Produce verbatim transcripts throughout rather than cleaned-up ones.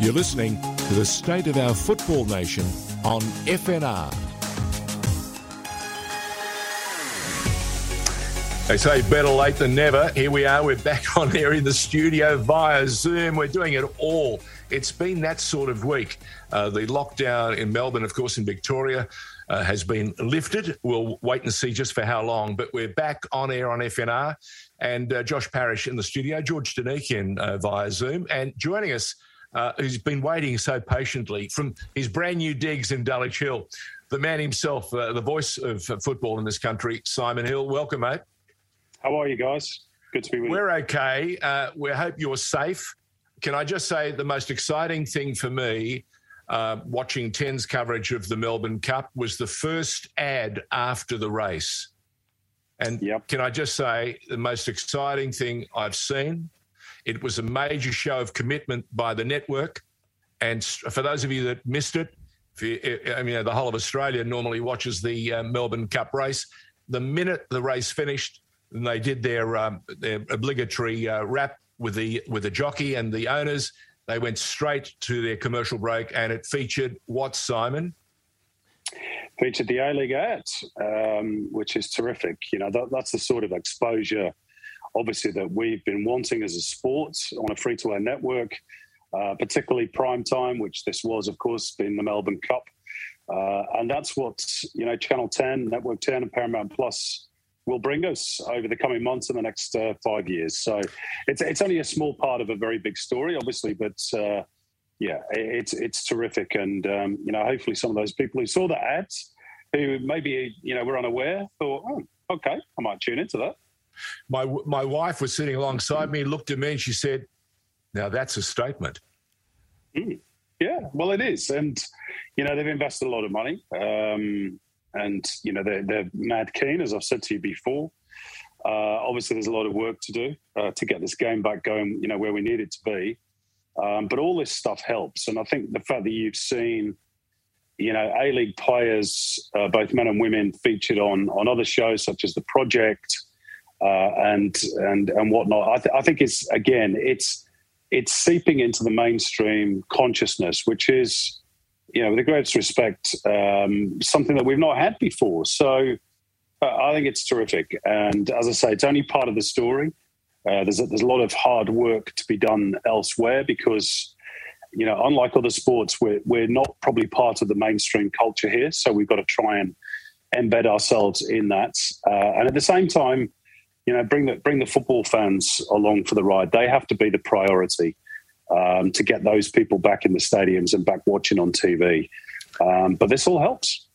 You're listening to the State of Our Football Nation on F N R. They say better late than never. Here we are. We're back on air in the studio via Zoom. We're doing it all. It's been that sort of week. Uh, the lockdown in Melbourne, of course, in Victoria, uh, has been lifted. We'll wait and see just for how long. But we're back on air on F N R. And uh, Josh Parrish in the studio, George Danikian uh, via Zoom. And joining us, uh, who's been waiting so patiently from his brand new digs in Dulwich Hill, the man himself, uh, the voice of football in this country, Simon Hill. Welcome, mate. How are you guys? Good to be with you. We're okay. Uh, we hope you're safe. Can I just say the most exciting thing for me uh, watching ten's coverage of the Melbourne Cup was the first ad after the race. And yep. Can I just say the most exciting thing I've seen, it was a major show of commitment by the network. And for those of you that missed it, if you, I mean, the whole of Australia normally watches the uh, Melbourne Cup race. The minute the race finished, and they did their um, their obligatory uh, rap with the with the jockey and the owners. They went straight to their commercial break, and it featured what, Simon? Featured the A-League ads, um, which is terrific. You know, that, that's the sort of exposure, obviously, that we've been wanting as a sport on a free-to-air network, uh, particularly prime time, which this was, of course, in the Melbourne Cup, uh, and that's what you know, Channel ten, Network ten, and Paramount Plus will bring us over the coming months and the next uh, five years. So it's it's only a small part of a very big story, obviously, but uh, yeah, it's it's terrific. And, um, you know, hopefully some of those people who saw the ads, who maybe, you know, were unaware, thought, oh, okay, I might tune into that. My my wife was sitting alongside me, looked at me and she said, now that's a statement. Mm. Yeah, well, it is. And, you know, they've invested a lot of money. Um And, you know, they're, they're mad keen, as I've said to you before. Uh, obviously, there's a lot of work to do uh, to get this game back going, you know, where we need it to be. Um, but all this stuff helps. And I think the fact that you've seen, you know, A-League players, uh, both men and women, featured on on other shows such as The Project uh, and, and and whatnot, I, th- I think it's, again, it's it's seeping into the mainstream consciousness, which is, you know, with the greatest respect, um, something that we've not had before. So uh, I think it's terrific. And as I say, it's only part of the story. Uh, there's, a, there's a lot of hard work to be done elsewhere because, you know, unlike other sports, we're, we're not probably part of the mainstream culture here. So we've got to try and embed ourselves in that. Uh, and at the same time, you know, bring the, bring the football fans along for the ride. They have to be the priority. Um, to get those people back in the stadiums and back watching on T V. Um, but this all helps.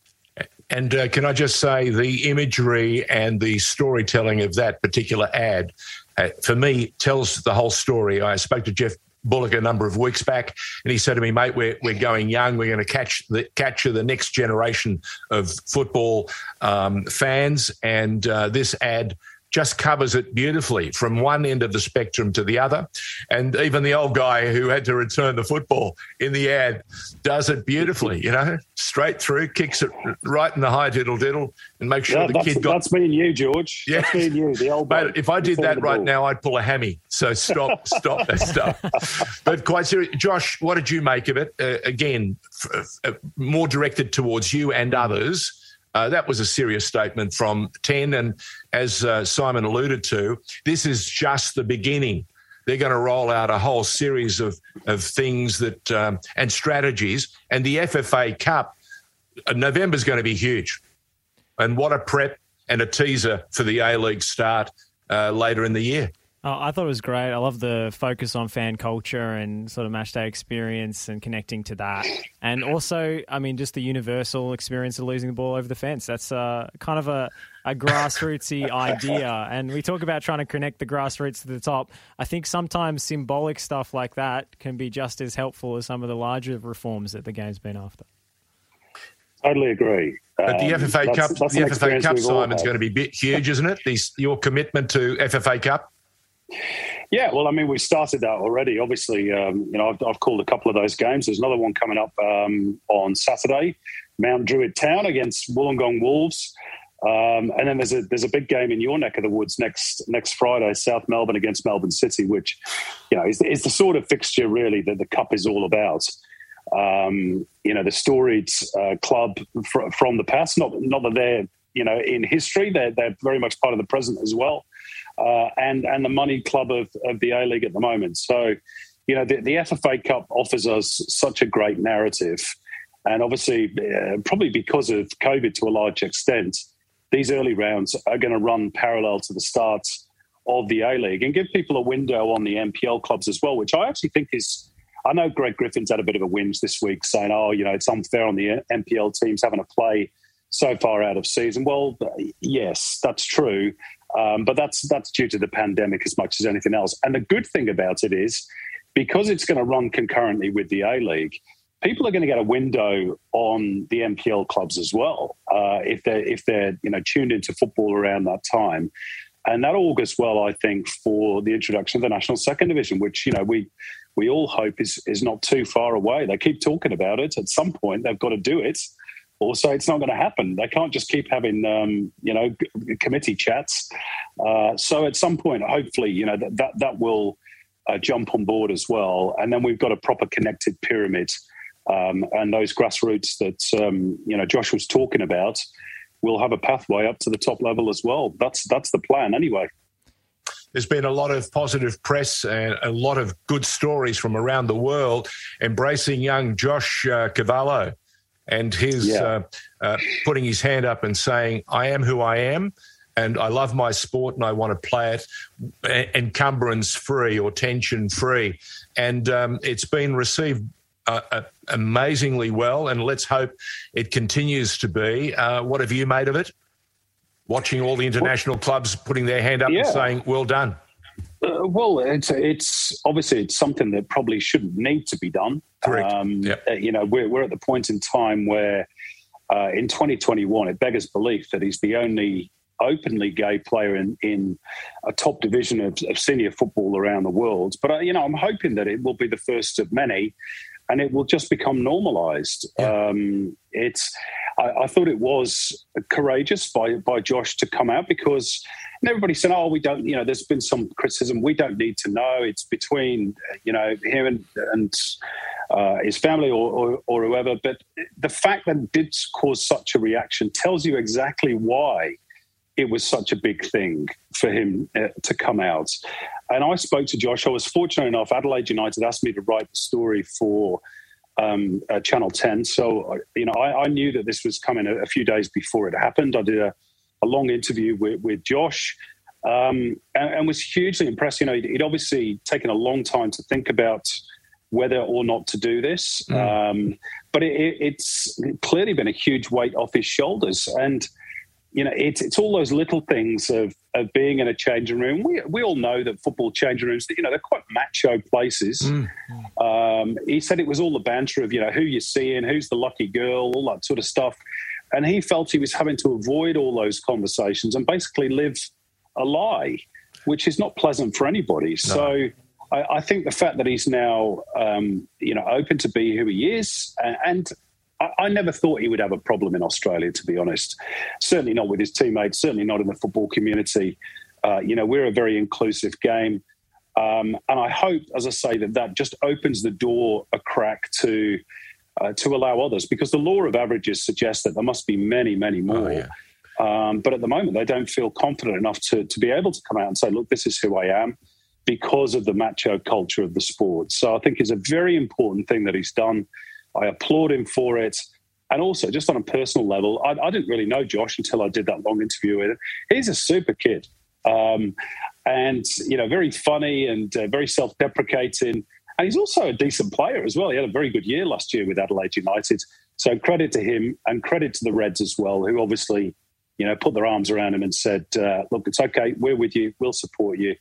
And uh, can I just say the imagery and the storytelling of that particular ad, uh, for me, tells the whole story. I spoke to Jeff Bullock a number of weeks back, and he said to me, mate, we're, we're going young. We're going to catch the, capture the next generation of football um, fans. And uh, this ad just covers it beautifully from one end of the spectrum to the other. And even the old guy who had to return the football in the ad does it beautifully, you know, straight through, kicks it right in the high diddle-diddle and makes sure yeah, the kid got... That's me and you, George. Yeah. That's me and you, the old guy. If I did that right ball. Now, I'd pull a hammy. So stop, stop that stuff. But quite seriously, Josh, what did you make of it? Uh, again, f- f- more directed towards you and others. Uh, that was a serious statement from ten, and as uh, Simon alluded to, this is just the beginning. They're going to roll out a whole series of, of things that um, and strategies, and the F F A Cup, uh, November's going to be huge. And what a prep and a teaser for the A-League start uh, later in the year. Oh, I thought it was great. I love the focus on fan culture and sort of match day experience and connecting to that. And also, I mean, just the universal experience of losing the ball over the fence. That's uh, kind of a, a grassrootsy idea. And we talk about trying to connect the grassroots to the top. I think sometimes symbolic stuff like that can be just as helpful as some of the larger reforms that the game's been after. Totally agree. But the F F A um, Cup, that's, that's the F F A Cup, Simon's going to be huge, isn't it? These, your commitment to F F A Cup. Yeah, well, I mean, we started that already. Obviously, um, you know, I've, I've called a couple of those games. There's another one coming up um, on Saturday, Mount Druitt Town against Wollongong Wolves. Um, and then there's a there's a big game in your neck of the woods next next Friday, South Melbourne against Melbourne City, which, you know, is, is the sort of fixture really that the Cup is all about. Um, you know, the storied uh, club fr- from the past. Not not that they're, you know, in history, they're they're very much part of the present as well, uh, and and the money club of, of the A-League at the moment. So, you know, the, the F F A Cup offers us such a great narrative, and obviously, uh, probably because of COVID to a large extent, these early rounds are going to run parallel to the start of the A-League and give people a window on the M P L clubs as well, which I actually think is... I know Greg Griffin's had a bit of a whinge this week saying, oh, you know, it's unfair on the M P L teams having to play so far out of season. Well, yes, that's true. Um, but that's that's due to the pandemic as much as anything else. And the good thing about it is, because it's going to run concurrently with the A-League, people are going to get a window on the M P L clubs as well, uh, if they're, if they're you know, tuned into football around that time. And that augurs well, I think, for the introduction of the National Second Division, which, you know, we we all hope is is not too far away. They keep talking about it. At some point, they've got to do it. Also, it's not going to happen. They can't just keep having, um, you know, committee chats. Uh, so at some point, hopefully, you know, that, that, that will uh, jump on board as well. And then we've got a proper connected pyramid. Um, and those grassroots that, um, you know, Josh was talking about, will have a pathway up to the top level as well. That's that's the plan anyway. There's been a lot of positive press and a lot of good stories from around the world embracing young Josh uh, Cavallo and his yeah. uh, uh, putting his hand up and saying, I am who I am and I love my sport and I want to play it encumbrance-free or tension-free. And um, it's been received Uh, uh, amazingly well, and let's hope it continues to be. Uh, what have you made of it? Watching all the international well, clubs putting their hand up yeah. and saying, well done. Uh, well, it's it's obviously it's something that probably shouldn't need to be done. Correct. Um, yep. You know, we're, we're at the point in time where uh, in twenty twenty-one, it beggars belief that he's the only openly gay player in, in a top division of, of senior football around the world. But, uh, you know, I'm hoping that it will be the first of many, and it will just become normalised. Yeah. Um, it's. I, I thought it was courageous by by Josh to come out because and everybody said, "Oh, we don't." You know, there's been some criticism. We don't need to know. It's between you know him and and uh, his family or, or or whoever. But the fact that it did cause such a reaction tells you exactly why it was such a big thing for him uh, to come out. And I spoke to Josh. I was fortunate enough, Adelaide United asked me to write the story for um, uh, Channel ten. So, you know, I, I knew that this was coming a, a few days before it happened. I did a, a long interview with, with Josh um, and, and was hugely impressed. You know, he'd, he'd obviously taken a long time to think about whether or not to do this. Mm. Um, but it, it, it's clearly been a huge weight off his shoulders. And, you know, it's it's all those little things of of being in a changing room. We we all know that football changing rooms, you know, they're quite macho places. Mm. Um, he said it was all the banter of, you know, who you're seeing, who's the lucky girl, all that sort of stuff. And he felt he was having to avoid all those conversations and basically live a lie, which is not pleasant for anybody. No. So I, I think the fact that he's now, um, you know, open to be who he is and, and I never thought he would have a problem in Australia, to be honest. Certainly not with his teammates, certainly not in the football community. Uh, you know, we're a very inclusive game. Um, and I hope, as I say, that that just opens the door a crack to uh, to allow others, because the law of averages suggests that there must be many, many more. Oh, yeah. Um, but at the moment, they don't feel confident enough to, to be able to come out and say, look, this is who I am, because of the macho culture of the sport. So I think it's a very important thing that he's done. I applaud him for it. And also, just on a personal level, I, I didn't really know Josh until I did that long interview with him. He's a super kid um, and, you know, very funny and uh, very self-deprecating. And he's also a decent player as well. He had a very good year last year with Adelaide United. So credit to him and credit to the Reds as well, who obviously, you know, put their arms around him and said, uh, look, it's okay. We're with you. We'll support you.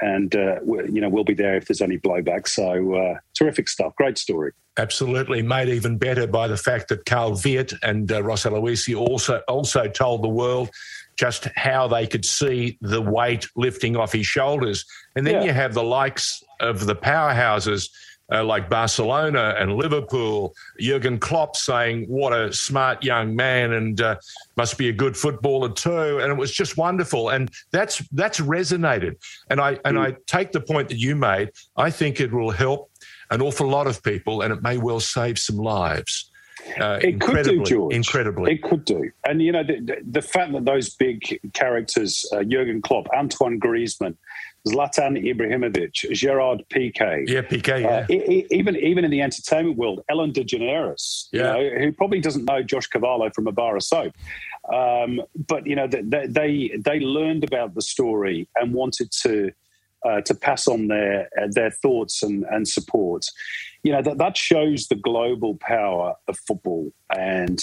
And, uh, you know, we'll be there if there's any blowback. So uh, terrific stuff. Great story. Absolutely. Made even better by the fact that Carl Viet and uh, Ross Aloisi also, also told the world just how they could see the weight lifting off his shoulders. And then yeah. you have the likes of the powerhouses uh, like Barcelona and Liverpool, Jürgen Klopp saying, what a smart young man and uh, must be a good footballer too. And it was just wonderful. And that's that's resonated. And I, and I take the point that you made. I think it will help an awful lot of people and it may well save some lives. Uh, it could do, George. Incredibly. It could do. And, you know, the, the fact that those big characters, uh, Jurgen Klopp, Antoine Griezmann, Zlatan Ibrahimovic, Gerard Piqué. Yeah, Piqué, yeah. Uh, e- even, even in the entertainment world, Ellen DeGeneres, yeah. you know, who probably doesn't know Josh Cavallo from a bar of soap. Um, but, you know, they, they, they learned about the story and wanted to uh, to pass on their uh, their thoughts and, and support. You know, that, that shows the global power of football. And,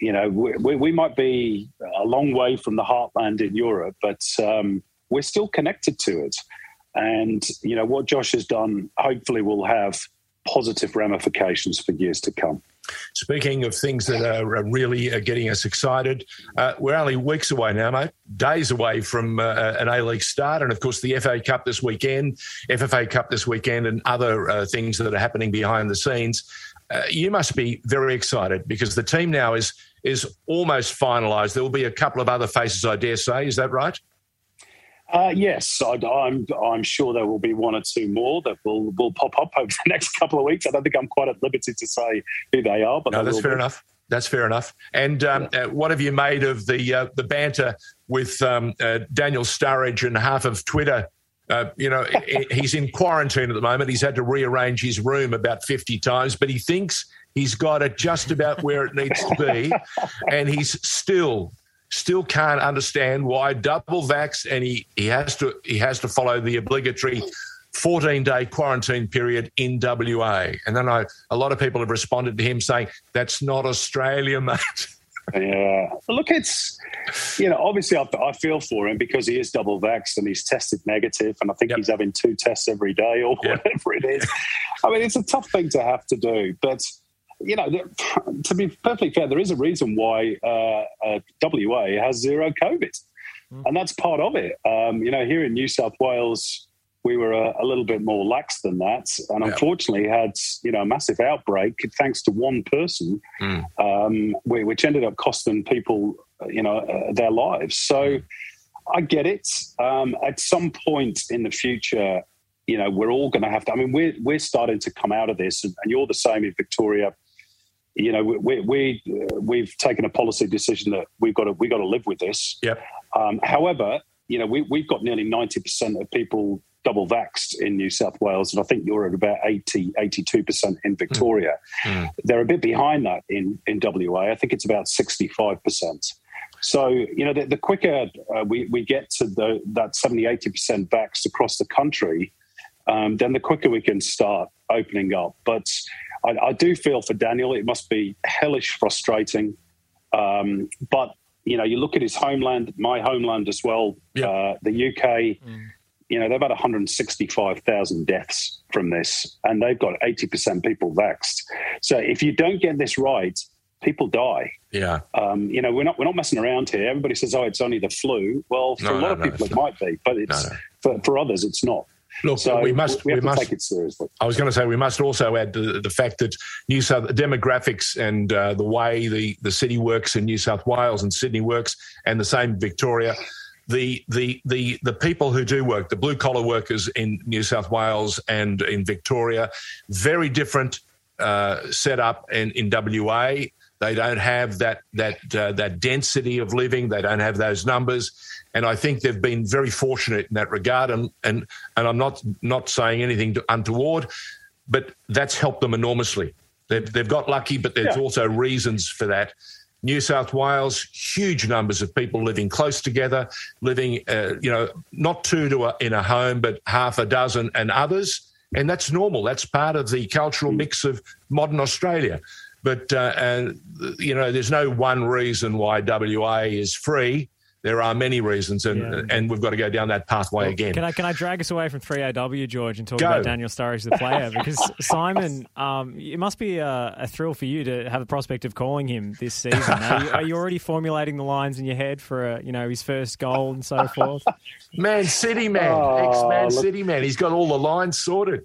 you know, we, we, we might be a long way from the heartland in Europe, but um, we're still connected to it. And, you know, what Josh has done hopefully will have positive ramifications for years to come. Speaking of things that are really getting us excited, uh, we're only weeks away now, mate, days away from uh, an A-League start. And, of course, the F A Cup this weekend, F F A Cup this weekend and other uh, things that are happening behind the scenes. Uh, you must be very excited because the team now is is almost finalised. There will be a couple of other faces, I dare say. Is that right? Uh, yes, I, I'm I'm sure there will be one or two more that will, will pop up over the next couple of weeks. I don't think I'm quite at liberty to say who they are. But no, that's fair be. enough. That's fair enough. And um, yeah. uh, what have you made of the uh, the banter with um, uh, Daniel Sturridge and half of Twitter? Uh, you know, he's in quarantine at the moment. He's had to rearrange his room about fifty times, but he thinks he's got it just about where it needs to be, and he's still... Still can't understand why double vax, and he, he has to he has to follow the obligatory fourteen-day quarantine period in W A. And then I, a lot of people have responded to him saying, "That's not Australia, mate." Yeah, look, it's you know obviously I, I feel for him because he is double vaxxed and he's tested negative, and I think yep. he's having two tests every day or yep. whatever it is. I mean, it's a tough thing to have to do, but. You know, to be perfectly fair, there is a reason why uh, uh, W A has zero COVID, mm. and that's part of it. Um, you know, here in New South Wales, we were a, a little bit more lax than that, and yeah. unfortunately had, you know, a massive outbreak thanks to one person, mm. um, which ended up costing people, you know, uh, their lives. So mm. I get it. Um, at some point in the future, you know, we're all going to have to, I mean, we're, we're starting to come out of this, and, and you're the same in Victoria. You know, we, we we've taken a policy decision that we've got to we got to live with this. Yep. Um, however, you know, we we've got nearly ninety percent of people double vaxxed in New South Wales, and I think you're at about eighty, eighty-two percent in Victoria. Mm. Mm. They're a bit behind that in, in W A. I think it's about sixty-five percent. So, you know, the, the quicker uh, we we get to the that seventy, eighty percent vaxxed across the country, um, then the quicker we can start opening up. But I, I do feel for Daniel. It must be hellish frustrating. Um, but, you know, you look at his homeland, my homeland as well, yep. uh, the U K, mm. you know, they've had one hundred sixty-five thousand deaths from this, and they've got eighty percent people vaxxed. So if you don't get this right, people die. Yeah. Um, you know, we're not we're not messing around here. Everybody says, oh, it's only the flu. Well, for no, a lot no, of no, people it not. might be, but it's no, no. For, for others, it's not. Look, so we must. We, we must take it seriously. I was going to say we must also add the, the fact that New South demographics and uh, the way the, the city works in New South Wales and Sydney works, and the same Victoria. The the the the people who do work, the blue collar workers in New South Wales and in Victoria, very different uh, setup in, in W A. They don't have that that uh, that density of living. They don't have those numbers. And I think they've been very fortunate in that regard, and and, and I'm not not saying anything untoward, but that's helped them enormously. They've, they've got lucky, but there's yeah. also reasons for that. New South Wales, huge numbers of people living close together, living, uh, you know, not two to a, in a home, but half a dozen and others, and that's normal. That's part of the cultural mix of modern Australia. But, uh, and, you know, there's no one reason why W A is free. There are many reasons, and yeah. and we've got to go down that pathway well, again. Can I can I drag us away from three A W, George, and talk go. about Daniel Sturridge, the player? Because, Simon, um, it must be a, a thrill for you to have the prospect of calling him this season. Are you, are you already formulating the lines in your head for a, you know his first goal and so forth? Man City man, oh, ex-Man look. City man. He's got all the lines sorted.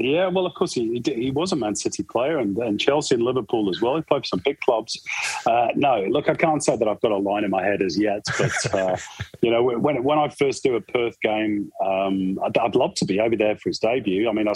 Yeah, well, of course, he he was a Man City player and, and Chelsea and Liverpool as well. He played for some big clubs. Uh, no, look, I can't say that I've got a line in my head as yet, but, uh, you know, when when I first do a Perth game, um, I'd, I'd love to be over there for his debut. I mean, I,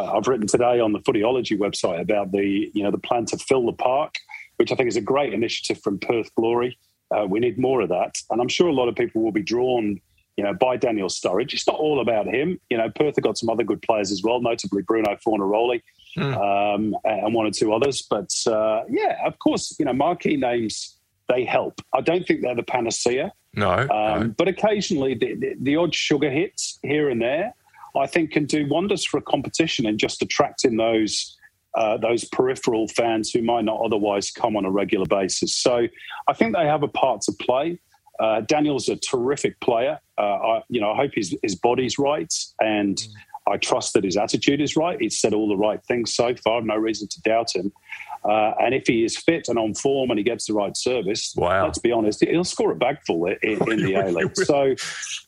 I've written today on the Footyology website about the, you know, the plan to fill the park, which I think is a great initiative from Perth Glory. Uh, we need more of that. And I'm sure a lot of people will be drawn, you know, by Daniel Sturridge. It's not all about him. You know, Perth have got some other good players as well, notably Bruno Fornaroli mm. um, and one or two others. But, uh, yeah, of course, you know, marquee names, they help. I don't think they're the panacea. No. Um, no. But occasionally the, the, the odd sugar hits here and there, I think, can do wonders for a competition and just attracting those Uh, those peripheral fans who might not otherwise come on a regular basis. So I think they have a part to play. Uh, Daniel's a terrific player. Uh, I, you know, I hope his, his body's right, and mm. I trust that his attitude is right. He's said all the right things so far. No reason to doubt him. Uh, and if he is fit and on form and he gets the right service, wow. let's be honest, he'll score a bagful in, in the A-League. So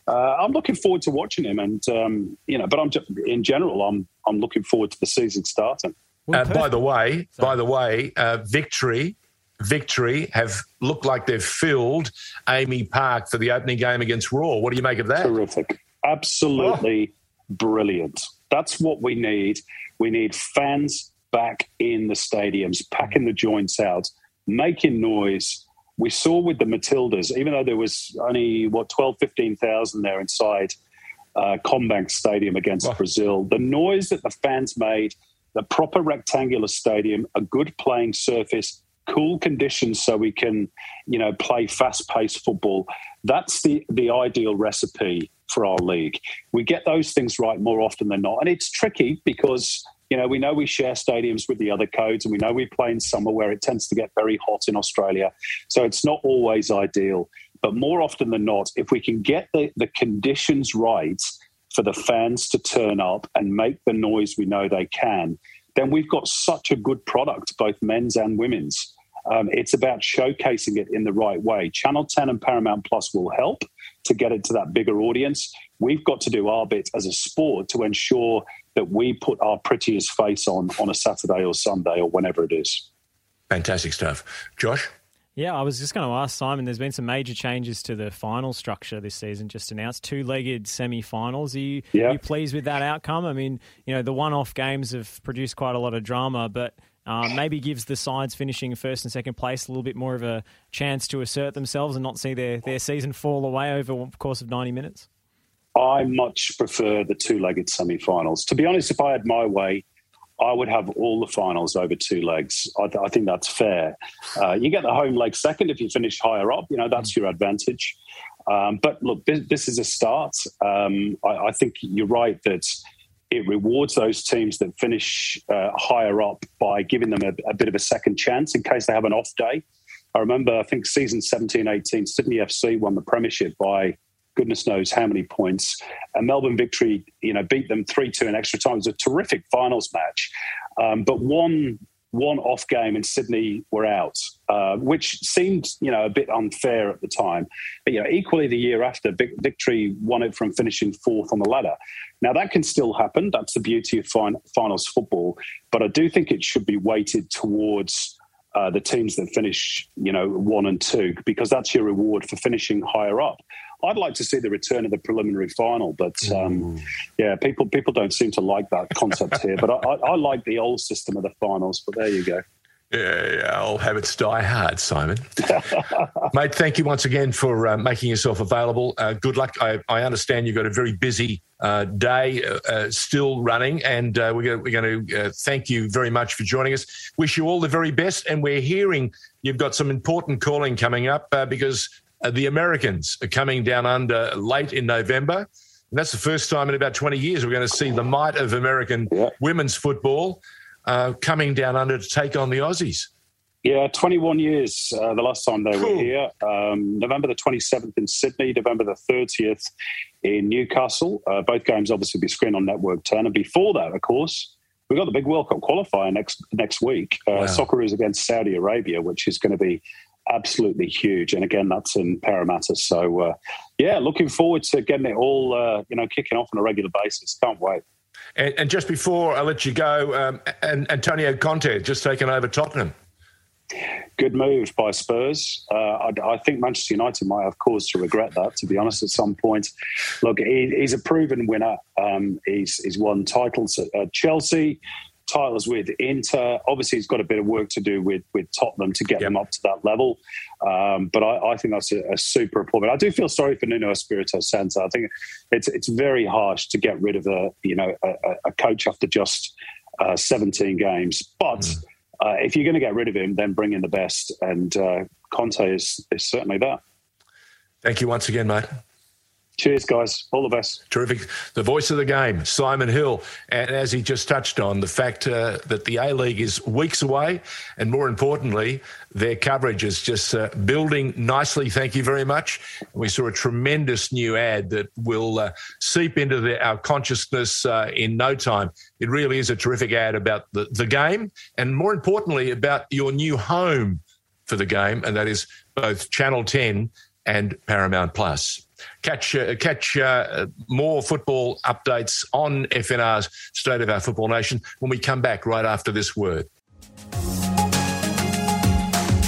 uh, I'm looking forward to watching him. And um, you know, but I'm just, in general, I'm I'm looking forward to the season starting. Uh, by the way, so. by the way, uh, Victory, Victory have looked like they've filled A A M I Park for the opening game against Raw. What do you make of that? Terrific. Absolutely oh. brilliant. That's what we need. We need fans back in the stadiums, packing the joints out, making noise. We saw with the Matildas, even though there was only, what, twelve, fifteen thousand there inside uh, Combank Stadium against oh. Brazil, the noise that the fans made. The proper rectangular stadium, a good playing surface, cool conditions so we can, you know, play fast-paced football. That's the, the ideal recipe for our league. We get those things right more often than not. And it's tricky because, you know, we know we share stadiums with the other codes and we know we play in summer where it tends to get very hot in Australia. So it's not always ideal. But more often than not, if we can get the, the conditions right for the fans to turn up and make the noise we know they can, then we've got such a good product, both men's and women's. Um, it's about showcasing it in the right way. Channel ten and Paramount Plus will help to get it to that bigger audience. We've got to do our bit as a sport to ensure that we put our prettiest face on on a Saturday or Sunday or whenever it is. Fantastic stuff. Josh? Yeah, I was just going to ask Simon, there's been some major changes to the final structure this season, just announced, two-legged semi-finals. Are you, yeah. are you pleased with that outcome? I mean, you know, the one-off games have produced quite a lot of drama, but um, maybe gives the sides finishing first and second place a little bit more of a chance to assert themselves and not see their, their season fall away over the course of ninety minutes. I much prefer the two-legged semi-finals. To be honest, if I had my way, I would have all the finals over two legs. I, th- I think that's fair. Uh, you get the home leg second if you finish higher up. You know, that's your advantage. Um, but look, this, this is a start. Um, I, I think you're right that it rewards those teams that finish uh, higher up by giving them a, a bit of a second chance in case they have an off day. I remember, I think season seventeen eighteen, Sydney F C won the premiership by goodness knows how many points. A Melbourne Victory, you know, beat them three two in extra time. It was a terrific finals match. Um, but one one off game in Sydney were out, uh, which seemed, you know, a bit unfair at the time. But, you know, equally the year after, Victory won it from finishing fourth on the ladder. Now, that can still happen. That's the beauty of fin- finals football. But I do think it should be weighted towards uh, the teams that finish, you know, one and two, because that's your reward for finishing higher up. I'd like to see the return of the preliminary final, but um, yeah, people people don't seem to like that concept here. But I, I, I like the old system of the finals, but there you go. Yeah, yeah, old habits die hard, Simon. Mate, thank you once again for uh, making yourself available. Uh, good luck. I, I understand you've got a very busy uh, day uh, still running, and uh, we're gonna, we're going to uh, thank you very much for joining us. Wish you all the very best, and we're hearing you've got some important calling coming up uh, because... Uh, the Americans are coming down under late in November. And that's the first time in about twenty years we're going to see the might of American yeah. women's football uh, coming down under to take on the Aussies. Yeah, twenty-one years uh, the last time they cool. were here. Um, November the twenty-seventh in Sydney, November the thirtieth in Newcastle. Uh, both games obviously be screened on Network ten. And before that, of course, we've got the big World Cup qualifier next, next week. Uh, wow. Socceroos against Saudi Arabia, which is going to be absolutely huge, and again, that's in Parramatta. So, uh, yeah, looking forward to getting it all, uh, you know, kicking off on a regular basis. Can't wait. And, and just before I let you go, um, and Antonio Conte just taken over Tottenham. Good move by Spurs. Uh, I, I think Manchester United might have cause to regret that, to be honest, at some point. Look, he, he's a proven winner. Um, he's, he's won titles at uh, Chelsea, titles with Inter. Obviously, he's got a bit of work to do with, with Tottenham to get yep. them up to that level. Um, but I, I think that's a, a super appointment. I do feel sorry for Nuno Espirito Santo. I think it's it's very harsh to get rid of a you know a, a coach after just uh, seventeen games. But mm. uh, if you're going to get rid of him, then bring in the best. And uh, Conte is is certainly that. Thank you once again, mate. Cheers, guys. All the best. Terrific. The voice of the game, Simon Hill. And as he just touched on, the fact uh, that the A-League is weeks away, and more importantly, their coverage is just uh, building nicely. Thank you very much. We saw a tremendous new ad that will uh, seep into the, our consciousness uh, in no time. It really is a terrific ad about the, the game, and more importantly, about your new home for the game, and that is both Channel ten and Paramount Plus. Catch uh, catch uh, more football updates on F N R's State of Our Football Nation when we come back right after this word.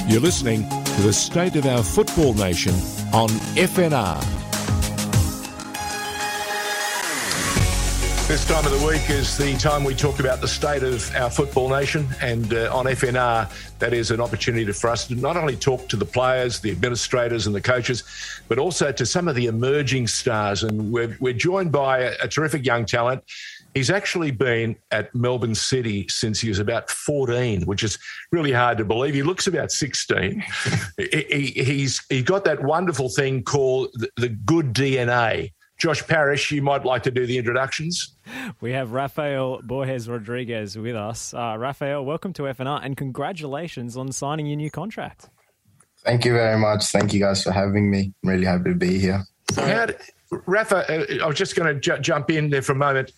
You're listening to the State of Our Football Nation on F N R. This time of the week is the time we talk about the state of our football nation, and uh, on F N R, that is an opportunity for us to not only talk to the players, the administrators and the coaches, but also to some of the emerging stars. And we're, we're joined by a, a terrific young talent. He's actually been at Melbourne City since he was about fourteen, which is really hard to believe. He looks about sixteen. he, he, he's, he got that wonderful thing called the, the good D N A. Josh Parrish, you might like to do the introductions. We have Rafael Borges Rodriguez with us. Uh, Rafael, welcome to F N R and congratulations on signing your new contract. Thank you very much. Thank you guys for having me. I'm really happy to be here. So, how did, Rafa, uh, I was just going to ju- jump in there for a moment.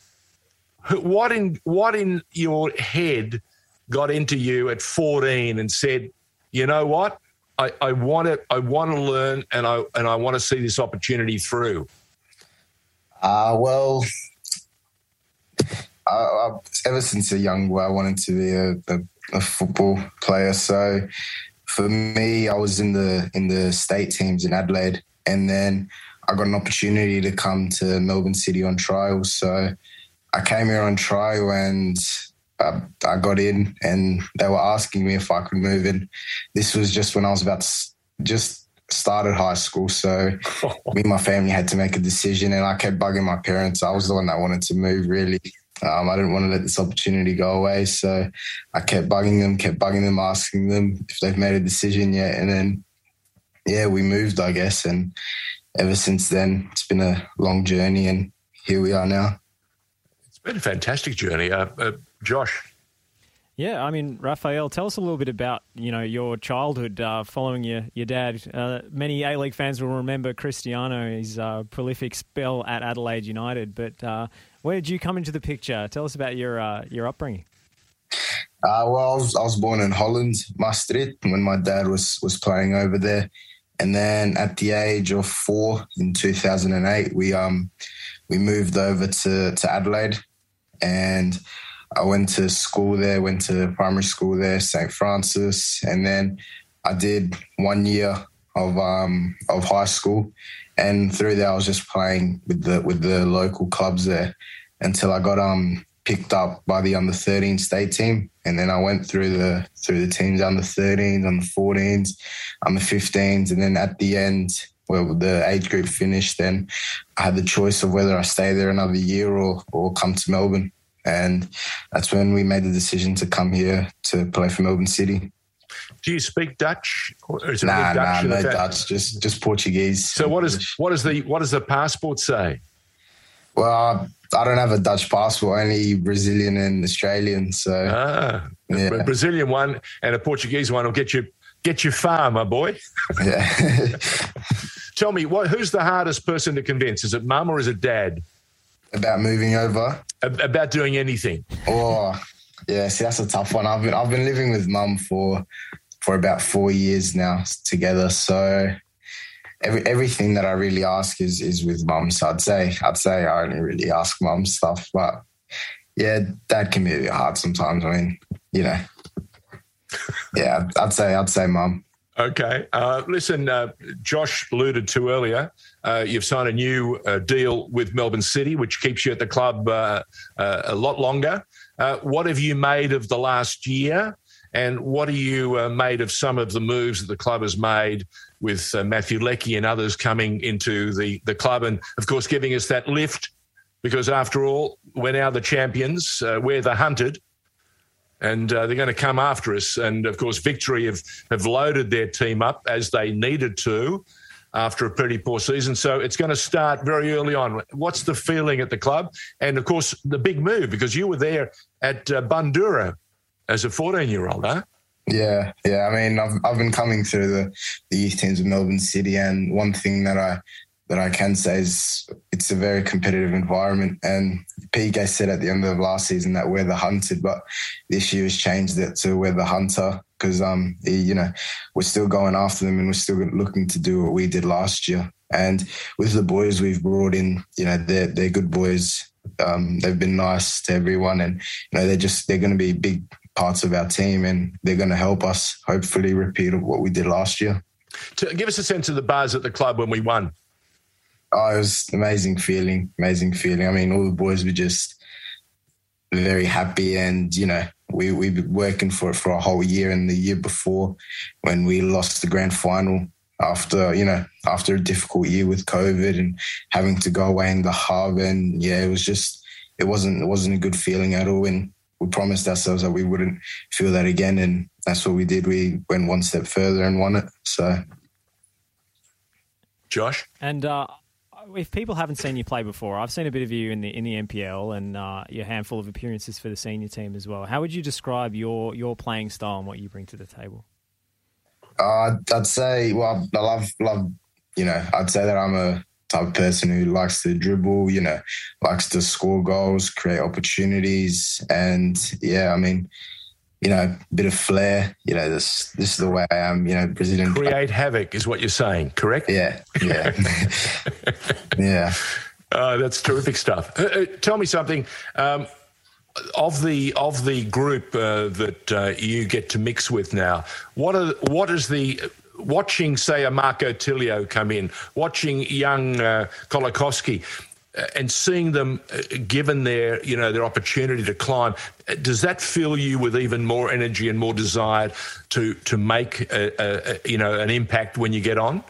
What in what in your head got into you at fourteen and said, you know what, I, I want to I want to learn and I and I want to see this opportunity through? Uh, well, I, I, ever since a young boy, I wanted to be a, a, a football player. So for me, I was in the in the state teams in Adelaide, and then I got an opportunity to come to Melbourne City on trial. So I came here on trial, and I, I got in, and they were asking me if I could move in. This was just when I was about to just. started high school, so me and my family had to make a decision, and I kept bugging my parents. I was the one that wanted to move, really. Um, I didn't want to let this opportunity go away, so I kept bugging them, kept bugging them, asking them if they've made a decision yet, and then, yeah, we moved, I guess, and ever since then, it's been a long journey, and here we are now. It's been a fantastic journey. Uh, uh, Josh? Yeah, I mean, Rafael, tell us a little bit about, you know, your childhood uh, following your, your dad. Uh, many A-League fans will remember Cristiano, his uh, prolific spell at Adelaide United. But uh, where did you come into the picture? Tell us about your uh, your upbringing. Uh, well, I was, I was born in Holland, Maastricht, when my dad was, was playing over there. And then at the age of four in two thousand eight, we um we moved over to, to Adelaide, and I went to school there, went to primary school there, Saint Francis, and then I did one year of um, of high school, and through that I was just playing with the with the local clubs there until I got um picked up by the under thirteen state team, and then I went through the through the teams under thirteens, under fourteens, under fifteens, and then at the end, well, the age group finished, then I had the choice of whether I stay there another year or or come to Melbourne. And that's when we made the decision to come here to play for Melbourne City. Do you speak Dutch? Or is it nah, really Dutch nah, no Dutch, just just Portuguese. So what is what is the what does the passport say? Well, I don't have a Dutch passport, only Brazilian and Australian. So ah, yeah. A Brazilian one and a Portuguese one will get you get you far, my boy. Yeah. Tell me, what, who's the hardest person to convince? Is it mum or is it dad? About moving over? About doing anything. Oh, yeah, see, that's a tough one. I've been I've been living with mum for for about four years now together. So every, everything that I really ask is is with mum. So I'd say I'd say I only really ask mum stuff, but yeah, dad can be a bit hard sometimes. I mean, you know, yeah, I'd say, I'd say mum. Okay. Uh, listen, uh, Josh alluded to earlier, uh, you've signed a new uh, deal with Melbourne City, which keeps you at the club uh, uh, a lot longer. Uh, what have you made of the last year? And what are you uh, made of some of the moves that the club has made with uh, Matthew Leckie and others coming into the, the club and, of course, giving us that lift because, after all, we're now the champions. Uh, we're the hunted and uh, they're going to come after us. And, of course, Victory have, have loaded their team up as they needed to after a pretty poor season. So it's going to start very early on. What's the feeling at the club? And, of course, the big move, because you were there at uh, Bundura as a fourteen-year-old, huh? Yeah, yeah. I mean, I've I've been coming through the, the youth teams of Melbourne City, and one thing that I that I can say is it's a very competitive environment. And P K said at the end of last season that we're the hunted, but this year has changed that to we're the hunter because um you know we're still going after them and we're still looking to do what we did last year. And with the boys we've brought in, you know, they're they're good boys. Um, they've been nice to everyone, and you know they're just they're going to be big parts of our team, and they're going to help us hopefully repeat what we did last year. To give us a sense of the buzz at the club when we won. Oh, it was an amazing feeling, amazing feeling. I mean, all the boys were just very happy, and, you know, we, we've been working for it for a whole year. And the year before, when we lost the grand final after, you know, after a difficult year with COVID and having to go away in the hub, and, yeah, it was just, it wasn't, it wasn't a good feeling at all. And we promised ourselves that we wouldn't feel that again, and that's what we did. We went one step further and won it. So, Josh, and uh, if people haven't seen you play before, I've seen a bit of you in the in the M P L and uh, your handful of appearances for the senior team as well. How would you describe your your playing style and what you bring to the table? Uh, I'd say, well, I love love you know, I'd say that I'm a type of person who likes to dribble, you know, likes to score goals, create opportunities. And, yeah, I mean, you know, a bit of flair. You know, this this is the way I am, you know, Brazilian. Create havoc is what you're saying, correct? Yeah, yeah. yeah. Uh, that's terrific stuff. Uh, uh, tell me something. Um, of the of the group uh, that uh, you get to mix with now, what are what is the... watching, say, a Marco Tilio come in, watching young uh, Kolakowski uh, and seeing them uh, given their, you know, their opportunity to climb, does that fill you with even more energy and more desire to to make, a, a, a, you know, an impact when you get on?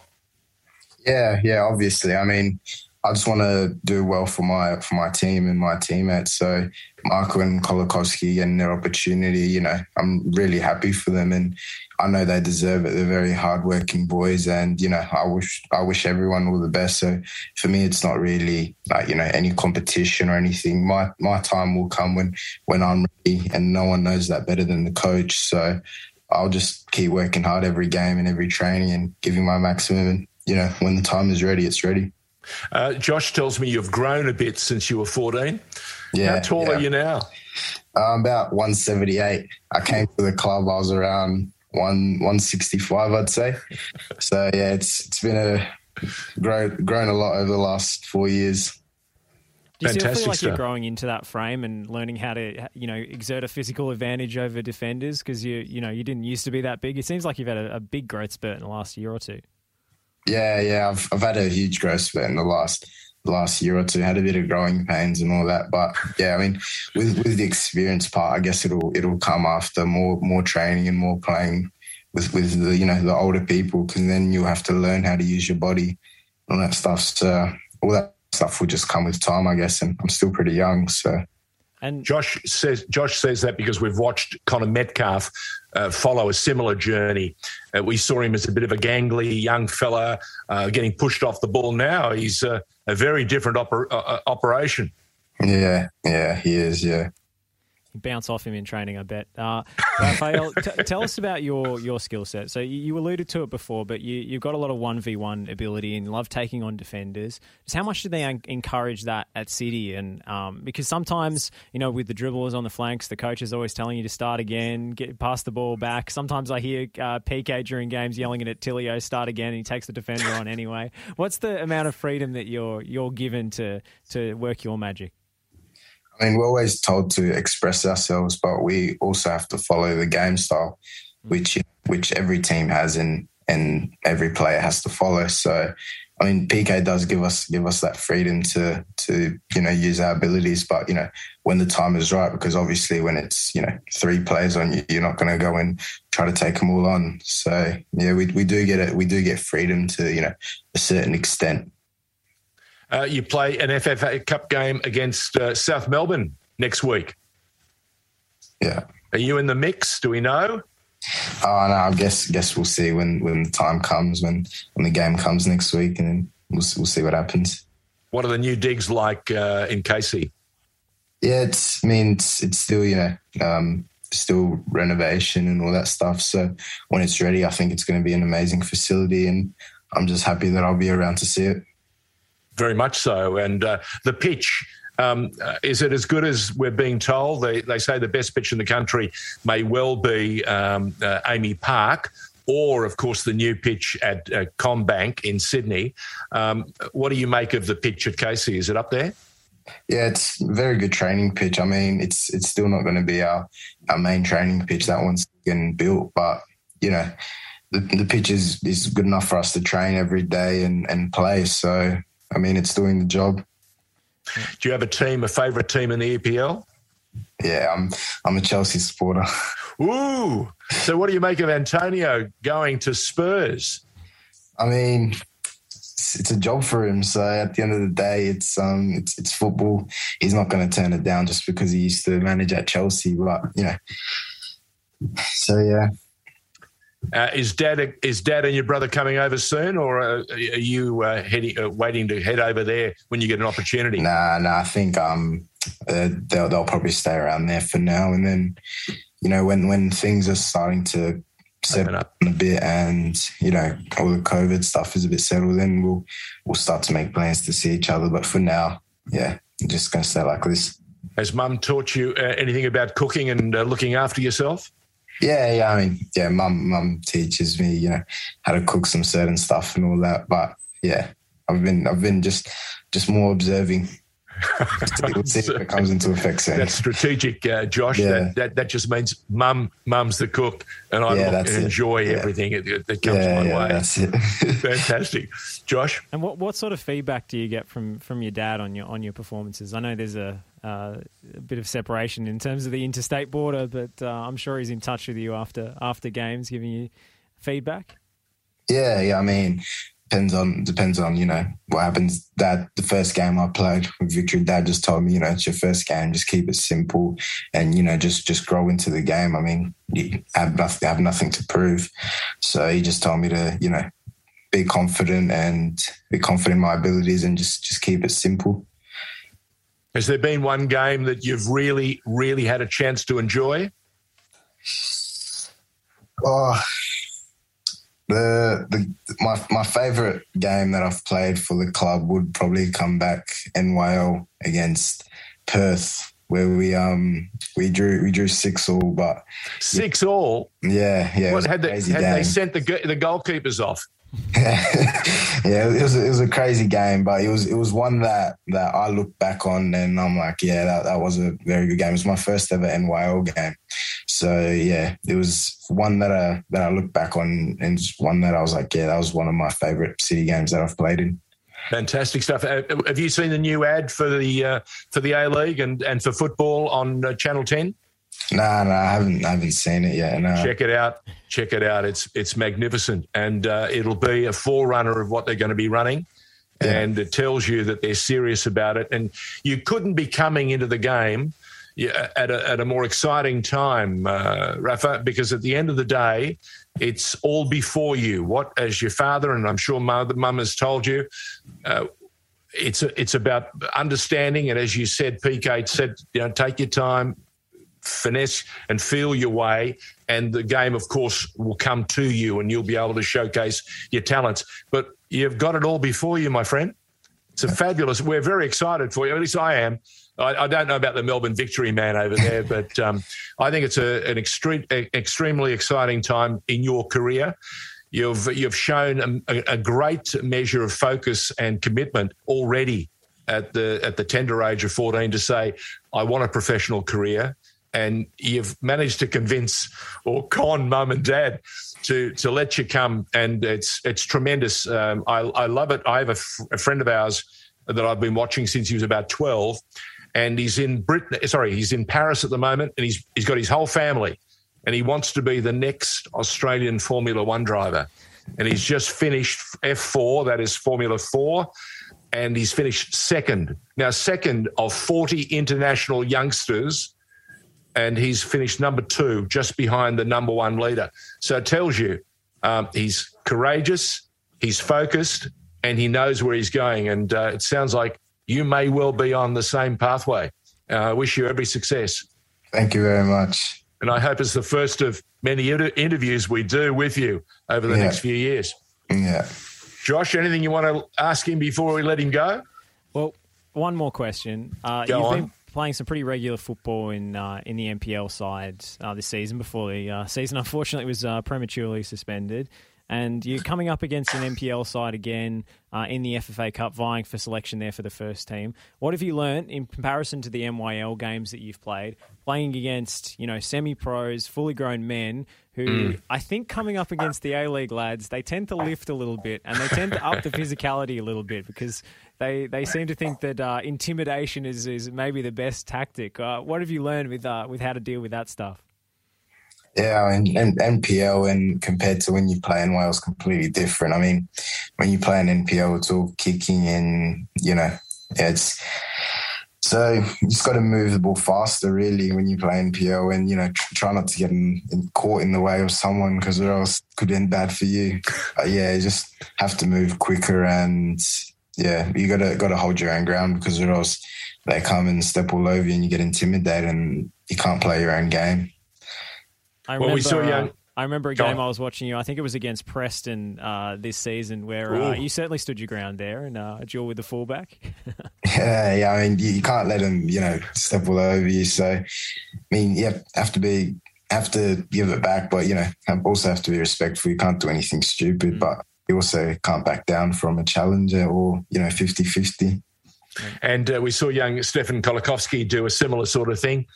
Yeah, yeah, obviously. I mean, I just want to do well for my for my team and my teammates. So Marco and Kolakowski and their opportunity, you know, I'm really happy for them, and I know they deserve it. They're very hardworking boys, and, you know, I wish I wish everyone all the best. So for me, it's not really like, you know, any competition or anything. My my time will come when when I'm ready, and no one knows that better than the coach. So I'll just keep working hard every game and every training and giving my maximum. And, you know, when the time is ready, it's ready. Uh, Josh tells me you've grown a bit since you were fourteen. Yeah, how tall yeah. are you now? I'm about one seventy-eight. I came to the club, I was around one one sixty five, I'd say. So yeah, it's it's been a grow, grown a lot over the last four years. Do you Fantastic still feel like stuff. You're growing into that frame and learning how to, you know, exert a physical advantage over defenders? Because you you know you didn't used to be that big. It seems like you've had a, a big growth spurt in the last year or two. Yeah, yeah, I've I've had a huge growth spurt in the last. last year or two, had a bit of growing pains and all that. But yeah, I mean, with, with the experience part, I guess it'll, it'll come after more, more training and more playing with, with the, you know, the older people, because then you'll have to learn how to use your body and all that stuff. So all that stuff will just come with time, I guess. And I'm still pretty young. So. And Josh says, Josh says that because we've watched Connor Metcalf Uh, follow a similar journey. Uh, we saw him as a bit of a gangly young fella uh, getting pushed off the ball. Now he's uh, a very different oper- uh, operation. Yeah, yeah, he is, yeah. You bounce off him in training, I bet. Uh, Rafael, t- tell us about your, your skill set. So you, you alluded to it before, but you, you've got a lot of one v one ability and love taking on defenders. Just how much do they un- encourage that at City? And um, because sometimes, you know, with the dribblers on the flanks, the coach is always telling you to start again, get pass the ball back. Sometimes I hear uh, P K during games yelling it at Tilio, start again, and he takes the defender on anyway. What's the amount of freedom that you're you're given to to work your magic? I mean, we're always told to express ourselves, but we also have to follow the game style, which which every team has and and every player has to follow. So, I mean, P K does give us give us that freedom to to you know use our abilities, but you know when the time is right, because obviously when it's you know three players on you, you're not going to go and try to take them all on. So yeah, we we do get it, we do get freedom to you know a certain extent. Uh, you play an F F A Cup game against uh, South Melbourne next week. Yeah, are you in the mix? Do we know? Oh no, I guess guess we'll see when, when the time comes, when, when the game comes next week, and then we'll we'll see what happens. What are the new digs like uh, in Casey? Yeah, it's I mean it's, it's still you know um, still renovation and all that stuff. So when it's ready, I think it's going to be an amazing facility, and I'm just happy that I'll be around to see it. Very much so, and uh, the pitch. Um, is it as good as we're being told? They they say the best pitch in the country may well be um, uh, AAMI Park, or of course the new pitch at uh, Combank in Sydney. Um, what do you make of the pitch at Casey? Is it up there? Yeah, it's a very good training pitch. I mean, it's it's still not going to be our, our main training pitch. That one's getting built, but you know, the, the pitch is, is good enough for us to train every day and, and play. So I mean, it's doing the job. Do you have a team, a favourite team in the E P L? Yeah, I'm I'm a Chelsea supporter. Ooh! So what do you make of Antonio going to Spurs? I mean, it's, it's a job for him. So at the end of the day, it's um, it's, it's football. He's not going to turn it down just because he used to manage at Chelsea. But you know, so yeah. Uh, is dad is dad and your brother coming over soon, or are you uh, heading uh, waiting to head over there when you get an opportunity? Nah, nah, I think um uh, they'll they'll probably stay around there for now, and then you know when, when things are starting to settle up a bit, and you know all the COVID stuff is a bit settled, then we'll we'll start to make plans to see each other. But for now, yeah, I'm just gonna stay like this. Has Mum taught you uh, anything about cooking and uh, looking after yourself? Yeah, yeah, I mean, yeah, mum, mum teaches me, you know, how to cook some certain stuff and all that. But yeah, I've been, I've been just, just more observing. We'll see if it comes into effect soon. That's strategic, uh, Josh. Yeah. That, that that just means mum, mum's the cook, and I yeah, enjoy it. everything yeah. that comes yeah, my yeah, way. That's it. Fantastic, Josh. And what, what sort of feedback do you get from, from your dad on your on your performances? I know there's a. Uh, a bit of separation in terms of the interstate border, but uh, I'm sure he's in touch with you after after games, giving you feedback. Yeah, yeah. I mean, depends on depends on you know what happens. Dad, the first game I played with Victory, Dad just told me, you know, it's your first game, just keep it simple, and you know, just just grow into the game. I mean, you have nothing, have nothing to prove, so he just told me to, you know, be confident and be confident in my abilities, and just just keep it simple. Has there been one game that you've really, really had a chance to enjoy? Oh, the the my my favourite game that I've played for the club would probably come back N Y L against Perth, where we um we drew we drew six all, but six yeah, all. Yeah, yeah. What, had, the, had they sent the the goalkeepers off? Yeah, yeah, it was, it was a crazy game, but it was it was one that, that I look back on and I'm like, yeah, that, that was a very good game. It was my first ever N Y L game, so yeah, it was one that I that I look back on, and one that I was like, yeah, that was one of my favourite City games that I've played in. Fantastic stuff. Have you seen the new ad for the uh, for the A-League and, and for football on uh, Channel ten? No, nah, no, nah, I haven't, I haven't seen it yet. No. Check it out. Check it out. It's it's magnificent, and uh, it'll be a forerunner of what they're going to be running, yeah. And it tells you that they're serious about it. And you couldn't be coming into the game at a, at a more exciting time, uh, Rafa, because at the end of the day, it's all before you. What, as your father, and I'm sure mother, mum has told you, uh, it's a, it's about understanding. And as you said, P K said, you know, take your time. Finesse and feel your way, and the game, of course, will come to you, and you'll be able to showcase your talents. But you've got it all before you, my friend. It's a fabulous. We're very excited for you. At least I am. I, I don't know about the Melbourne Victory man over there, but um, I think it's a, an extreme, a, extremely exciting time in your career. You've you've shown a, a great measure of focus and commitment already at the at the tender age of fourteen to say, I want a professional career, and you've managed to convince or con mum and dad to to let you come, and it's it's tremendous. Um, I, I love it. I have a, f- a friend of ours that I've been watching since he was about twelve, and he's in Britain. Sorry, he's in Paris at the moment, and he's he's got his whole family, and he wants to be the next Australian Formula One driver. And he's just finished F four, that is Formula four, and he's finished second. Now, second of forty international youngsters, and he's finished number two, just behind the number one leader. So it tells you um, he's courageous, he's focused, and he knows where he's going. And uh, it sounds like you may well be on the same pathway. Uh, I wish you every success. Thank you very much. And I hope it's the first of many inter- interviews we do with you over the yeah. next few years. Yeah. Josh, anything you want to ask him before we let him go? Well, one more question. Uh, go you've on. been playing some pretty regular football in uh, in the M P L side uh, this season before the uh, season. Unfortunately, it was uh, prematurely suspended. And you're coming up against an M P L side again uh, in the F F A Cup, vying for selection there for the first team. What have you learnt in comparison to the M Y L games that you've played, playing against, you know, semi-pros, fully grown men who mm. I think coming up against the A-League lads, they tend to lift a little bit and they tend to up the physicality a little bit because they, they seem to think that uh, intimidation is, is maybe the best tactic. Uh, what have you learned with uh, with how to deal with that stuff? Yeah, and N P L and compared to when you play in Wales, completely different. I mean, when you play in N P L, it's all kicking and, you know, yeah, it's so you just got to move the ball faster, really, when you play N P L, and, you know, try not to get in, in, caught in the way of someone because or else it could end bad for you. But yeah, you just have to move quicker and, yeah, you got to got to hold your own ground because or else they come and step all over you and you get intimidated and you can't play your own game. I remember, well, we saw you. Uh, I remember a game I was watching you. I think it was against Preston uh, this season, where uh, you certainly stood your ground there in a duel with the fullback. yeah, yeah. I mean, you, you can't let them, you know, step all over you. So, I mean, you have, have to be, have to give it back, but you know, also have to be respectful. You can't do anything stupid, mm-hmm. but you also can't back down from a challenger or you know, fifty-fifty. And uh, we saw young Stefan Kolakowski do a similar sort of thing.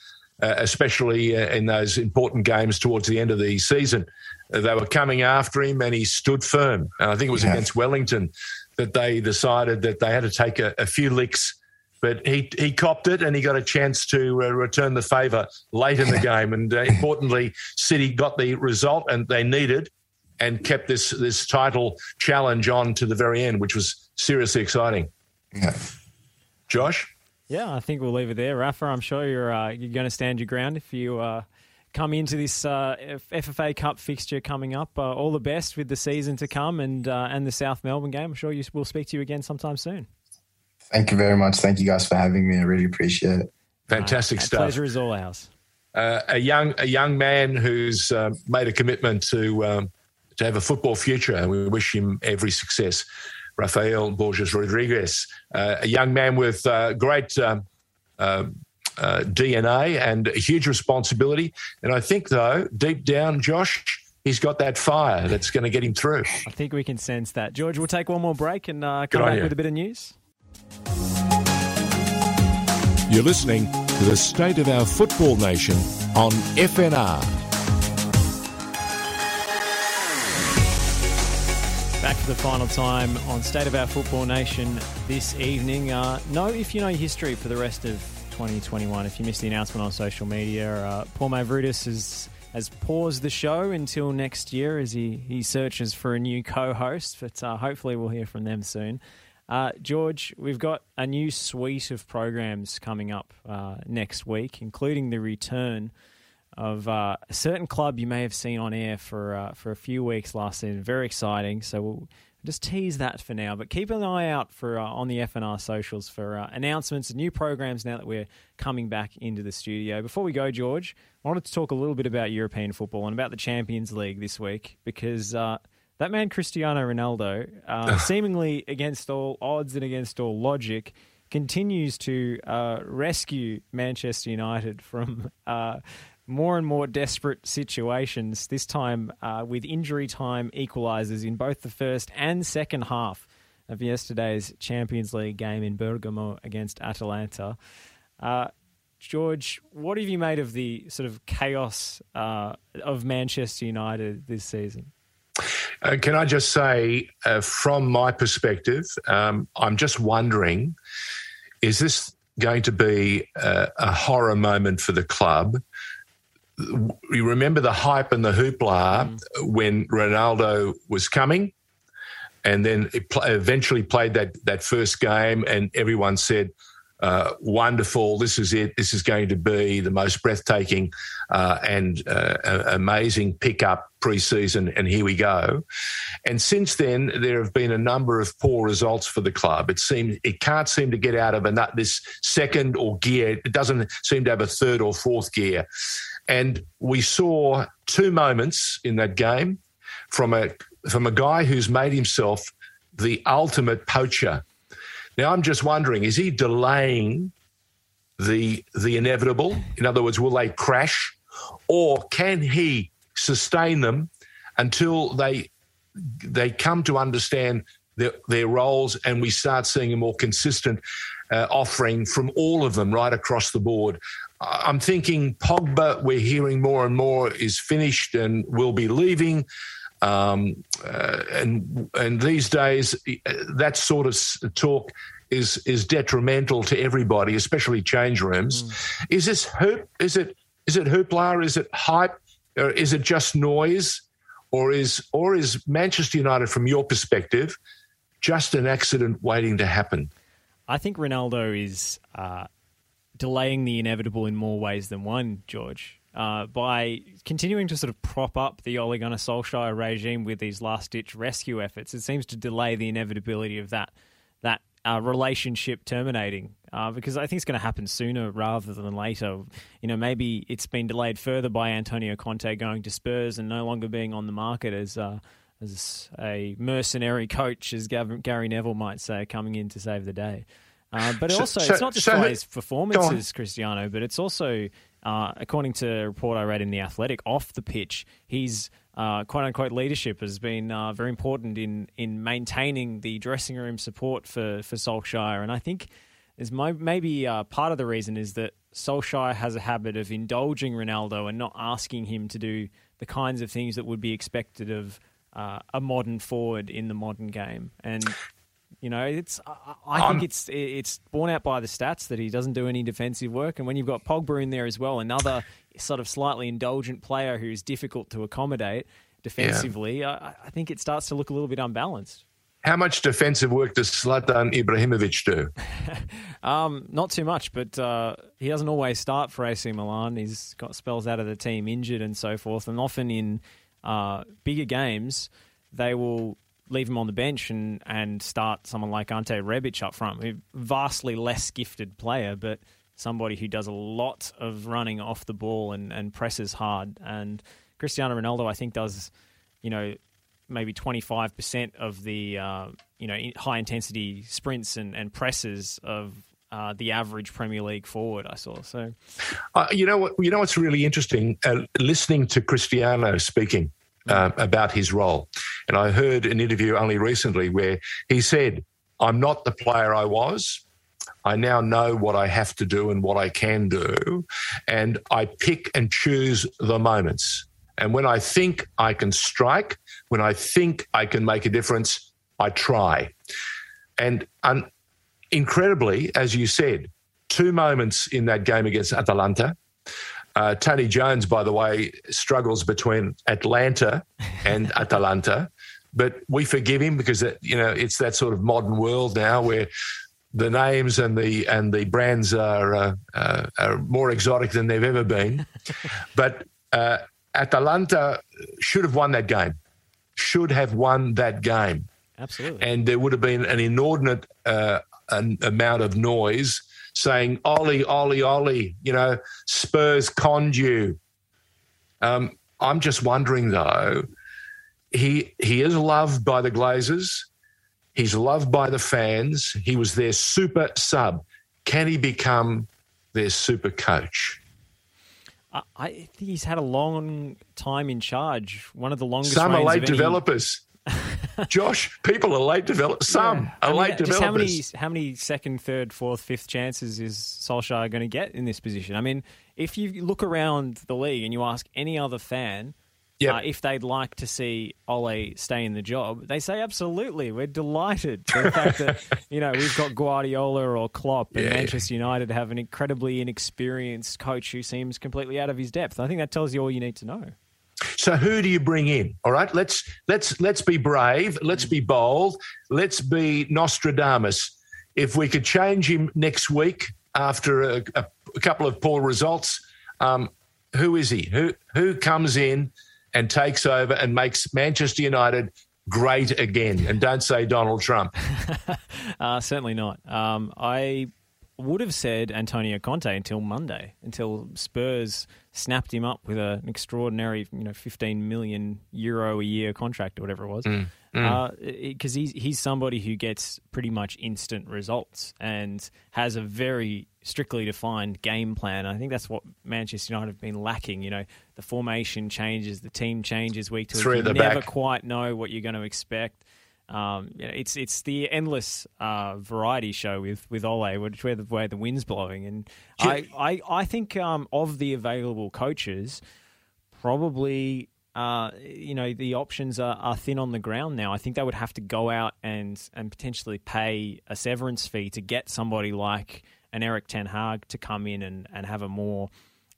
Uh, especially uh, in those important games towards the end of the season. Uh, they were coming after him and he stood firm. And I think it was yeah. against Wellington that they decided that they had to take a, a few licks, but he, he copped it and he got a chance to uh, return the favour late in the game. And uh, importantly, City got the result and they needed and kept this, this title challenge on to the very end, which was seriously exciting. Yeah. Josh? Yeah, I think we'll leave it there. Rafa, I'm sure you're uh, you're going to stand your ground if you uh, come into this uh, F F A Cup fixture coming up. Uh, all the best with the season to come and uh, and the South Melbourne game. I'm sure you, we'll speak to you again sometime soon. Thank you very much. Thank you guys for having me. I really appreciate it. Fantastic uh, stuff. Pleasure is all ours. Uh, a young a young man who's uh, made a commitment to um, to have a football future, and we wish him every success. Rafael Borges Rodriguez, uh, a young man with uh, great um, uh, uh, D N A and a huge responsibility. And I think, though, deep down, Josh, he's got that fire that's going to get him through. I think we can sense that. George, we'll take one more break and uh, come back with a bit of news. You're listening to the State of Our Football Nation on F N R. Back for the final time on State of Our Football Nation this evening. Uh, know if you know your history for the rest of twenty twenty-one. If you missed the announcement on social media, uh, Paul Mavroudis has, has paused the show until next year as he, he searches for a new co-host, but uh, hopefully we'll hear from them soon. Uh, George, we've got a new suite of programs coming up uh, next week, including the return of uh, a certain club you may have seen on air for uh, for a few weeks last season. Very exciting. So we'll just tease that for now. But keep an eye out for uh, on the F N R socials for uh, announcements and new programs now that we're coming back into the studio. Before we go, George, I wanted to talk a little bit about European football and about the Champions League this week because uh, that man Cristiano Ronaldo, uh, seemingly against all odds and against all logic, continues to uh, rescue Manchester United from... Uh, more and more desperate situations, this time uh, with injury time equalisers in both the first and second half of yesterday's Champions League game in Bergamo against Atalanta. Uh, George, what have you made of the sort of chaos uh, of Manchester United this season? Uh, can I just say, uh, from my perspective, um, I'm just wondering, is this going to be a, a horror moment for the club? You remember the hype and the hoopla mm. when Ronaldo was coming? And then it pl- eventually played that, that first game, and everyone said, uh, wonderful, this is it, this is going to be the most breathtaking uh, and uh, amazing pickup pre-season, and here we go. And since then, there have been a number of poor results for the club. It seems it can't seem to get out of a nut, this second or gear. It doesn't seem to have a third or fourth gear. And we saw two moments in that game from a from a guy who's made himself the ultimate poacher. Now, I'm just wondering, is he delaying the the inevitable? In other words, will they crash? Or can he sustain them until they they come to understand their, their roles and we start seeing a more consistent uh, offering from all of them right across the board? I'm thinking Pogba, we're hearing more and more, is finished and will be leaving. Um, uh, and and these days, that sort of talk is is detrimental to everybody, especially change rooms. Mm. Is this hoop? Is it is it hoopla? Is it hype? Or is it just noise? Or is or is Manchester United, from your perspective, just an accident waiting to happen? I think Ronaldo is uh, delaying the inevitable in more ways than one, George. Uh, by continuing to sort of prop up the Ole Gunnar Solskjaer regime with these last-ditch rescue efforts, it seems to delay the inevitability of that that uh, relationship terminating, uh, because I think it's going to happen sooner rather than later. You know, maybe it's been delayed further by Antonio Conte going to Spurs and no longer being on the market as uh, as a mercenary coach, as Gary Neville might say, coming in to save the day. Uh, but so, also, so, it's not just so by his performances, Cristiano, but it's also... Uh, according to a report I read in The Athletic, off the pitch, his uh, quote-unquote leadership has been uh, very important in in maintaining the dressing room support for, for Solskjaer. And I think is my, maybe uh, part of the reason is that Solskjaer has a habit of indulging Ronaldo and not asking him to do the kinds of things that would be expected of uh, a modern forward in the modern game. And... You know, it's. I, I think it's it's borne out by the stats that he doesn't do any defensive work. And when you've got Pogba in there as well, another sort of slightly indulgent player who's difficult to accommodate defensively, yeah. I, I think it starts to look a little bit unbalanced. How much defensive work does Zlatan Ibrahimovic do? um, not too much, but uh, he doesn't always start for A C Milan. He's got spells out of the team, injured and so forth. And often in uh, bigger games, they will... leave him on the bench and, and start someone like Ante Rebic up front, a vastly less gifted player, but somebody who does a lot of running off the ball and, and presses hard. And Cristiano Ronaldo, I think, does, you know, maybe twenty-five percent of the, uh, you know, high-intensity sprints and, and presses of uh, the average Premier League forward, I saw. So, uh, you know what, you know what's really interesting? Uh, listening to Cristiano speaking, Uh, about his role. And I heard an interview only recently where he said, I'm not the player I was. I now know what I have to do and what I can do. And I pick and choose the moments. And when I think I can strike, when I think I can make a difference, I try. And um, incredibly, as you said, two moments in that game against Atalanta. Uh, Tony Jones, by the way, struggles between Atlanta and Atalanta, but we forgive him because that, you know, it's that sort of modern world now where the names and the and the brands are uh, uh, are more exotic than they've ever been. But uh, Atalanta should have won that game. Should have won that game. Absolutely. And there would have been an inordinate uh, an amount of noise saying, Ollie, Ollie, Ollie, you know, Spurs conned you. Um, I'm just wondering, though, he he is loved by the Glazers. He's loved by the fans. He was their super sub. Can he become their super coach? I, I think he's had a long time in charge, one of the longest. Some are late developers. Any... Josh, people are late develop. Some yeah. are I mean, late developers. How many, how many second, third, fourth, fifth chances is Solskjaer going to get in this position? I mean, if you look around the league and you ask any other fan yep. uh, if they'd like to see Ole stay in the job, they say, absolutely, we're delighted. The fact that, you know, we've got Guardiola or Klopp and yeah, Manchester yeah. United have an incredibly inexperienced coach who seems completely out of his depth. I think that tells you all you need to know. So who do you bring in? All right, let's let's let's be brave, let's be bold, let's be Nostradamus. If we could change him next week after a, a, a couple of poor results, um, who is he? Who who comes in and takes over and makes Manchester United great again? And don't say Donald Trump. uh, certainly not. Um, I would have said Antonio Conte until Monday, until Spurs snapped him up with an extraordinary, you know, fifteen million euro a year contract or whatever it was. Mm, mm. Uh, 'cause he's, he's somebody who gets pretty much instant results and has a very strictly defined game plan. I think that's what Manchester United have been lacking. You know, the formation changes, the team changes week to week. You never back. quite know what you're going to expect. Um, you know, it's it's the endless uh, variety show with, with Ole, which where the where the wind's blowing, and I I, I think um, of the available coaches, probably uh, you know the options are, are thin on the ground now. I think they would have to go out and and potentially pay a severance fee to get somebody like an Erik ten Hag to come in and, and have a more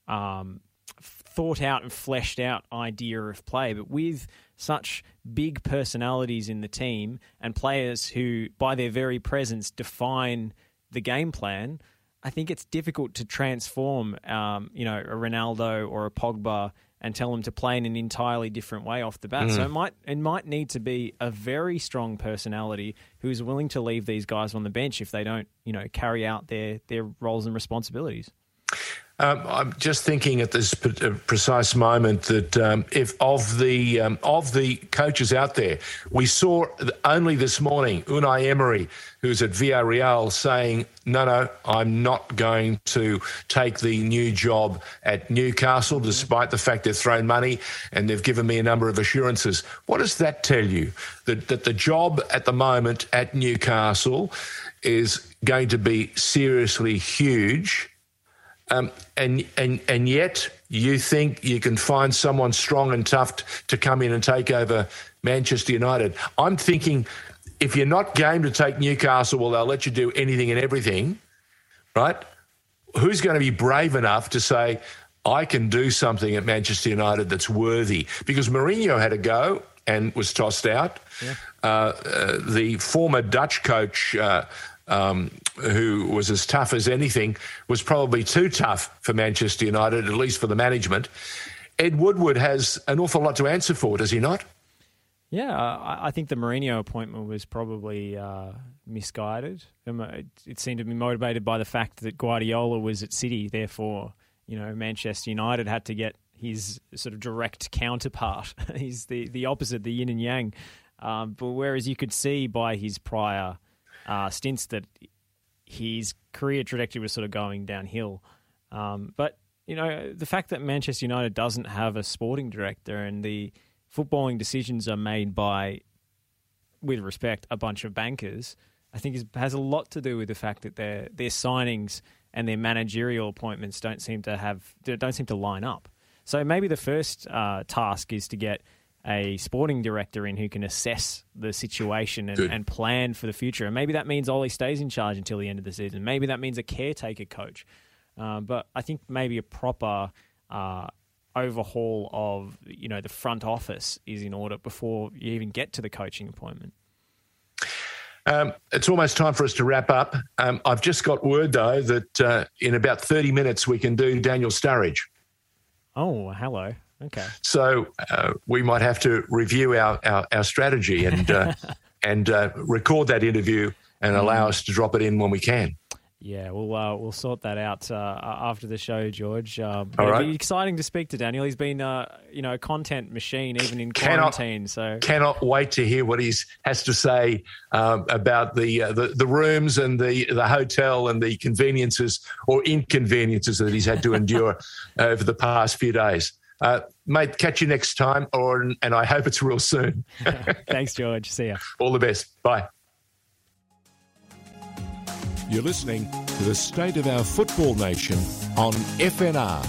um, thought out and fleshed out idea of play, but with such big personalities in the team and players who, by their very presence, define the game plan, I think it's difficult to transform, um, you know, a Ronaldo or a Pogba and tell them to play in an entirely different way off the bat. Mm. So it might it might need to be a very strong personality who is willing to leave these guys on the bench if they don't, you know, carry out their, their roles and responsibilities. Um, I'm just thinking at this precise moment that um, if of the um, of the coaches out there, we saw only this morning Unai Emery, who's at Villarreal, saying, no, no, I'm not going to take the new job at Newcastle, despite the fact they've thrown money and they've given me a number of assurances. What does that tell you? That, that the job at the moment at Newcastle is going to be seriously huge. Um, and and and yet you think you can find someone strong and tough t- to come in and take over Manchester United. I'm thinking if you're not game to take Newcastle, well, they'll let you do anything and everything, right? Who's going to be brave enough to say, I can do something at Manchester United that's worthy? Because Mourinho had a go and was tossed out. Yeah. Uh, uh, the former Dutch coach... Uh, Um, who was as tough as anything, was probably too tough for Manchester United, at least for the management. Ed Woodward has an awful lot to answer for, does he not? Yeah, I think the Mourinho appointment was probably uh, misguided. It seemed to be motivated by the fact that Guardiola was at City, therefore, you know, Manchester United had to get his sort of direct counterpart. He's the, the opposite, the yin and yang. Um, but whereas you could see by his prior... Uh, stints that his career trajectory was sort of going downhill. Um, but, you know, the fact that Manchester United doesn't have a sporting director and the footballing decisions are made by, with respect, a bunch of bankers, I think is, has a lot to do with the fact that their their signings and their managerial appointments don't seem to have don't seem to line up. So maybe the first uh, task is to get a sporting director in who can assess the situation and, and plan for the future. And maybe that means Ole stays in charge until the end of the season. Maybe that means a caretaker coach. Uh, but I think maybe a proper uh, overhaul of, you know, the front office is in order before you even get to the coaching appointment. Um, it's almost time for us to wrap up. Um, I've just got word, though, that uh, in about thirty minutes we can do Daniel Sturridge. Oh, hello. Okay. So uh, we might have to review our, our, our strategy and uh, and uh, record that interview and allow us to drop it in when we can. Yeah, we'll uh, we'll sort that out uh, after the show, George. Um, All right. It'll be exciting to speak to Daniel. He's been uh, you know a content machine even in cannot, quarantine. So cannot wait to hear what he has to say um, about the, uh, the the rooms and the the hotel and the conveniences or inconveniences that he's had to endure over the past few days. Uh, mate, catch you next time, or and I hope it's real soon. Thanks, George. See ya. All the best. Bye. You're listening to The State of Our Football Nation on F N R.